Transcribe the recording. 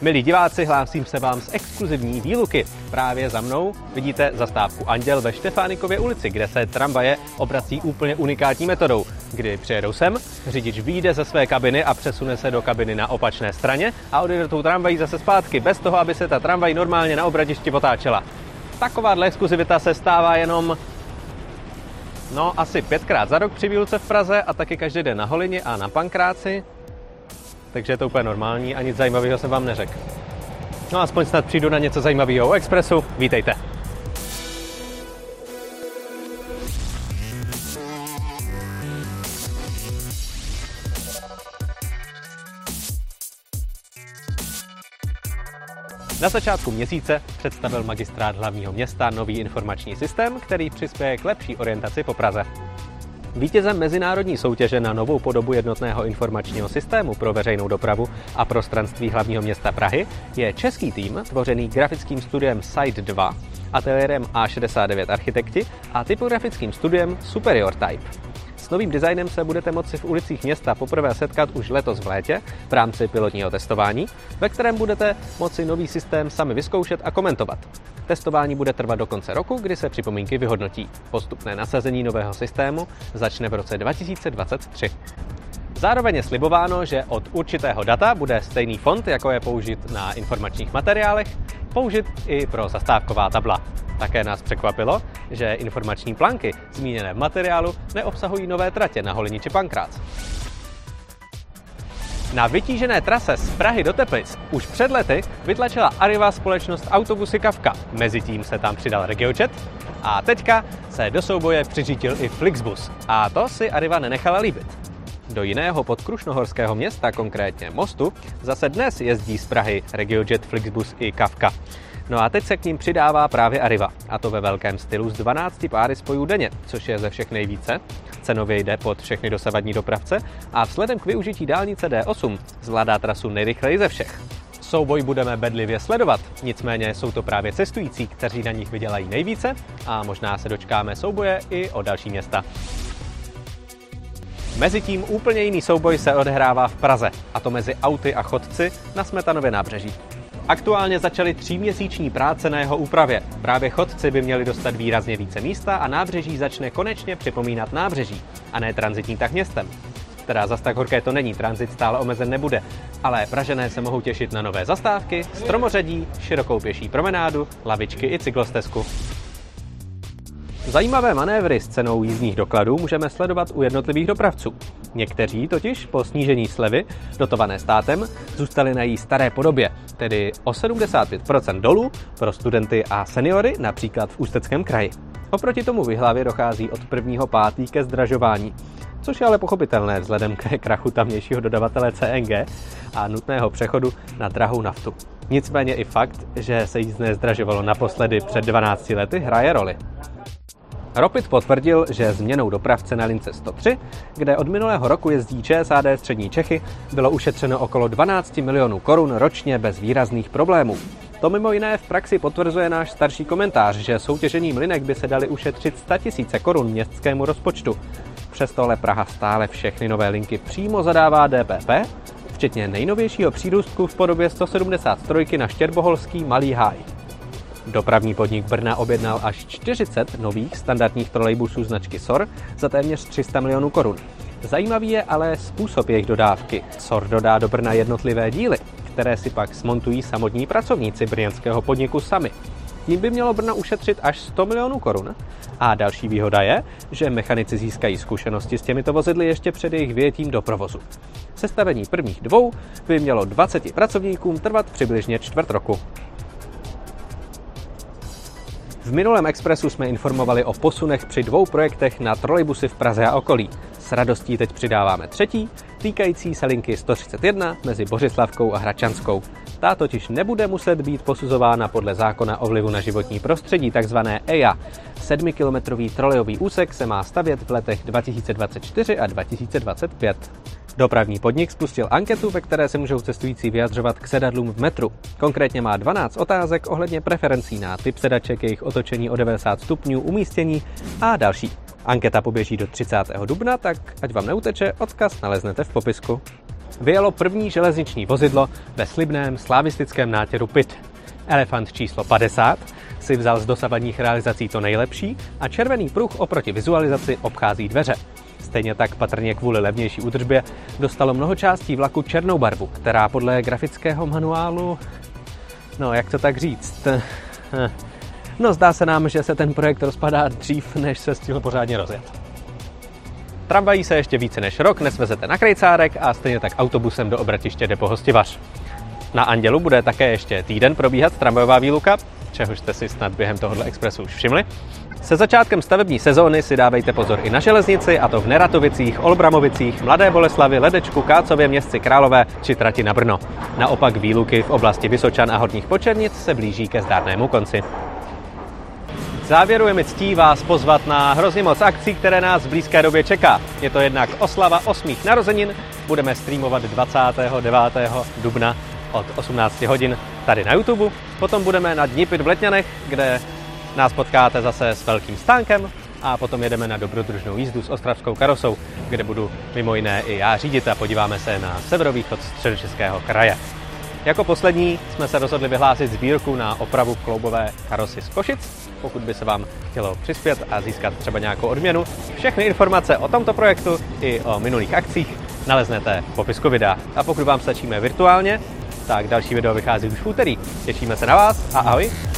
Milí diváci, hlásím se vám z exkluzivní výluky. Právě za mnou vidíte zastávku Anděl ve Štefánikově ulici, kde se tramvaje obrací úplně unikátní metodou, kdy přijedou sem, řidič vyjde ze své kabiny a přesune se do kabiny na opačné straně a odjede tou tramvají zase zpátky, bez toho, aby se ta tramvaj normálně na obratišti otáčela. Takováhle exkluzivita se stává jenom asi 5krát za rok při výluce v Praze a taky každý den na Holině a na Pankráci. Takže je to úplně normální a nic zajímavého jsem vám neřekl. No aspoň snad přijdu na něco zajímavého u Expressu. Vítejte. Na začátku měsíce představil Magistrát hlavního města nový informační systém, který přispěje k lepší orientaci po Praze. Vítězem mezinárodní soutěže na novou podobu jednotného informačního systému pro veřejnou dopravu a prostranství hlavního města Prahy je český tým, tvořený grafickým studiem SIDE 2, ateliérem A69 Architekti a typografickým studiem Superior Type. S novým designem se budete moci v ulicích města poprvé setkat už letos v létě v rámci pilotního testování, ve kterém budete moci nový systém sami vyzkoušet a komentovat. Testování bude trvat do konce roku, kdy se připomínky vyhodnotí. Postupné nasazení nového systému začne v roce 2023. Zároveň je slibováno, že od určitého data bude stejný font, jako je použit na informačních materiálech, použit i pro zastávková tabla. Také nás překvapilo, že informační planky zmíněné v materiálu neobsahují nové tratě na Holini či Pankrác. Na vytížené trase z Prahy do Teplic už před lety vytlačila Arriva společnost autobusy Kavka. Mezitím se tam přidal RegioJet a teďka se do souboje přiřítil i Flixbus. A to si Arriva nenechala líbit. Do jiného podkrušnohorského města, konkrétně Mostu, zase dnes jezdí z Prahy RegioJet, Flixbus i Kavka. No a teď se k ním přidává právě Arriva, a to ve velkém stylu s 12 páry spojů denně, což je ze všech nejvíce. Cenově jde pod všechny dosavadní dopravce a vzhledem k využití dálnice D8 zvládá trasu nejrychleji ze všech. Souboj budeme bedlivě sledovat, nicméně jsou to právě cestující, kteří na nich vydělají nejvíce a možná se dočkáme souboje i o další města. Mezitím úplně jiný souboj se odehrává v Praze, a to mezi auty a chodci na Smetanově nábřeží. Aktuálně začaly 3měsíční práce na jeho úpravě. Právě chodci by měli dostat výrazně více místa a nábřeží začne konečně připomínat nábřeží, a ne tranzitní tak městem. Teda zas tak horké to není, tranzit stále omezen nebude, ale Pražané se mohou těšit na nové zastávky, stromořadí, širokou pěší promenádu, lavičky i cyklostezku. Zajímavé manévry s cenou jízdních dokladů můžeme sledovat u jednotlivých dopravců. Někteří totiž po snížení slevy, dotované státem, zůstali na její staré podobě, tedy o 75% dolů pro studenty a seniory, například v Ústeckém kraji. Oproti tomu v Jihlavě dochází od 1. 5. ke zdražování, což je ale pochopitelné vzhledem ke krachu tamnějšího dodavatele CNG a nutného přechodu na drahou naftu. Nicméně i fakt, že se jízdné zdražovalo naposledy před 12 lety, hraje roli. ROPID potvrdil, že změnou dopravce na lince 103, kde od minulého roku jezdí ČSAD Střední Čechy, bylo ušetřeno okolo 12 milionů korun ročně bez výrazných problémů. To mimo jiné v praxi potvrzuje náš starší komentář, že soutěžením linek by se daly ušetřit 100 000 korun městskému rozpočtu. Přesto ale Praha stále všechny nové linky přímo zadává DPP, včetně nejnovějšího přírůstku v podobě 173 na Štěrboholský Malý Háj. Dopravní podnik Brna objednal až 40 nových standardních trolejbusů značky SOR za téměř 300 milionů korun. Zajímavý je ale způsob jejich dodávky. SOR dodá do Brna jednotlivé díly, které si pak smontují samotní pracovníci brněnského podniku sami. Tím by mělo Brno ušetřit až 100 milionů korun. A další výhoda je, že mechanici získají zkušenosti s těmito vozidly ještě před jejich vyjetím do provozu. Sestavení prvních dvou by mělo 20 pracovníkům trvat přibližně 1/4 roku. V minulém Expressu jsme informovali o posunech při 2 projektech na trolejbusy v Praze a okolí. S radostí teď přidáváme 3., týkající se linky 131 mezi Bořislavkou a Hradčanskou. Ta totiž nebude muset být posuzována podle zákona o vlivu na životní prostředí, takzvané EIA. 7kilometrový trolejový úsek se má stavět v letech 2024 a 2025. Dopravní podnik spustil anketu, ve které se můžou cestující vyjadřovat k sedadlům v metru. Konkrétně má 12 otázek ohledně preferencí na typ sedaček, jejich otočení o 90 stupňů, umístění a další. Anketa poběží do 30. dubna, tak ať vám neuteče, odkaz naleznete v popisku. vyjelo první železniční vozidlo ve slibném slavistickém nátěru PIT. Elefant číslo 50 si vzal z dosavadních realizací to nejlepší a červený pruh oproti vizualizaci obchází dveře. Stejně tak patrně kvůli levnější údržbě dostalo mnoho částí vlaku černou barvu, která podle grafického manuálu... No, jak to tak říct? No, zdá se nám, že se ten projekt rozpadá dřív, než se stihl pořádně rozjet. Tramvají se ještě více než rok nesvezete na krejcárek a stejně tak autobusem do obratiště jde po Hostivař. Na Andělu bude také ještě týden probíhat tramvajová výluka, čehož jste si snad během tohoto expresu už všimli. Se začátkem stavební sezóny si dávejte pozor i na železnici, a to v Neratovicích, Olbramovicích, Mladé Boleslavi, Ledečku, Kácově, Městci Králové či trati na Brno. Naopak výluky v oblasti Vysočan a Horních Počernic se blíží ke zdárnému konci. V závěru je mi ctí vás pozvat na hrozně moc akcí, které nás v blízké době čeká. Je to jednak oslava 8. narozenin, budeme streamovat 29. dubna od 18 hodin tady na YouTube. Potom budeme na Dni PID v Letňanech, kde nás potkáte zase s velkým stánkem, a potom jedeme na dobrodružnou jízdu s ostravskou Karosou, kde budu mimo jiné i já řídit, a podíváme se na severovýchod Středočeského kraje. Jako poslední jsme se rozhodli vyhlásit sbírku na opravu kloubové karosy z Košic. Pokud by se vám chtělo přispět a získat třeba nějakou odměnu, všechny informace o tomto projektu i o minulých akcích naleznete v popisku videa. A pokud vám stačíme virtuálně, tak další video vychází už v úterý. Těšíme se na vás a ahoj!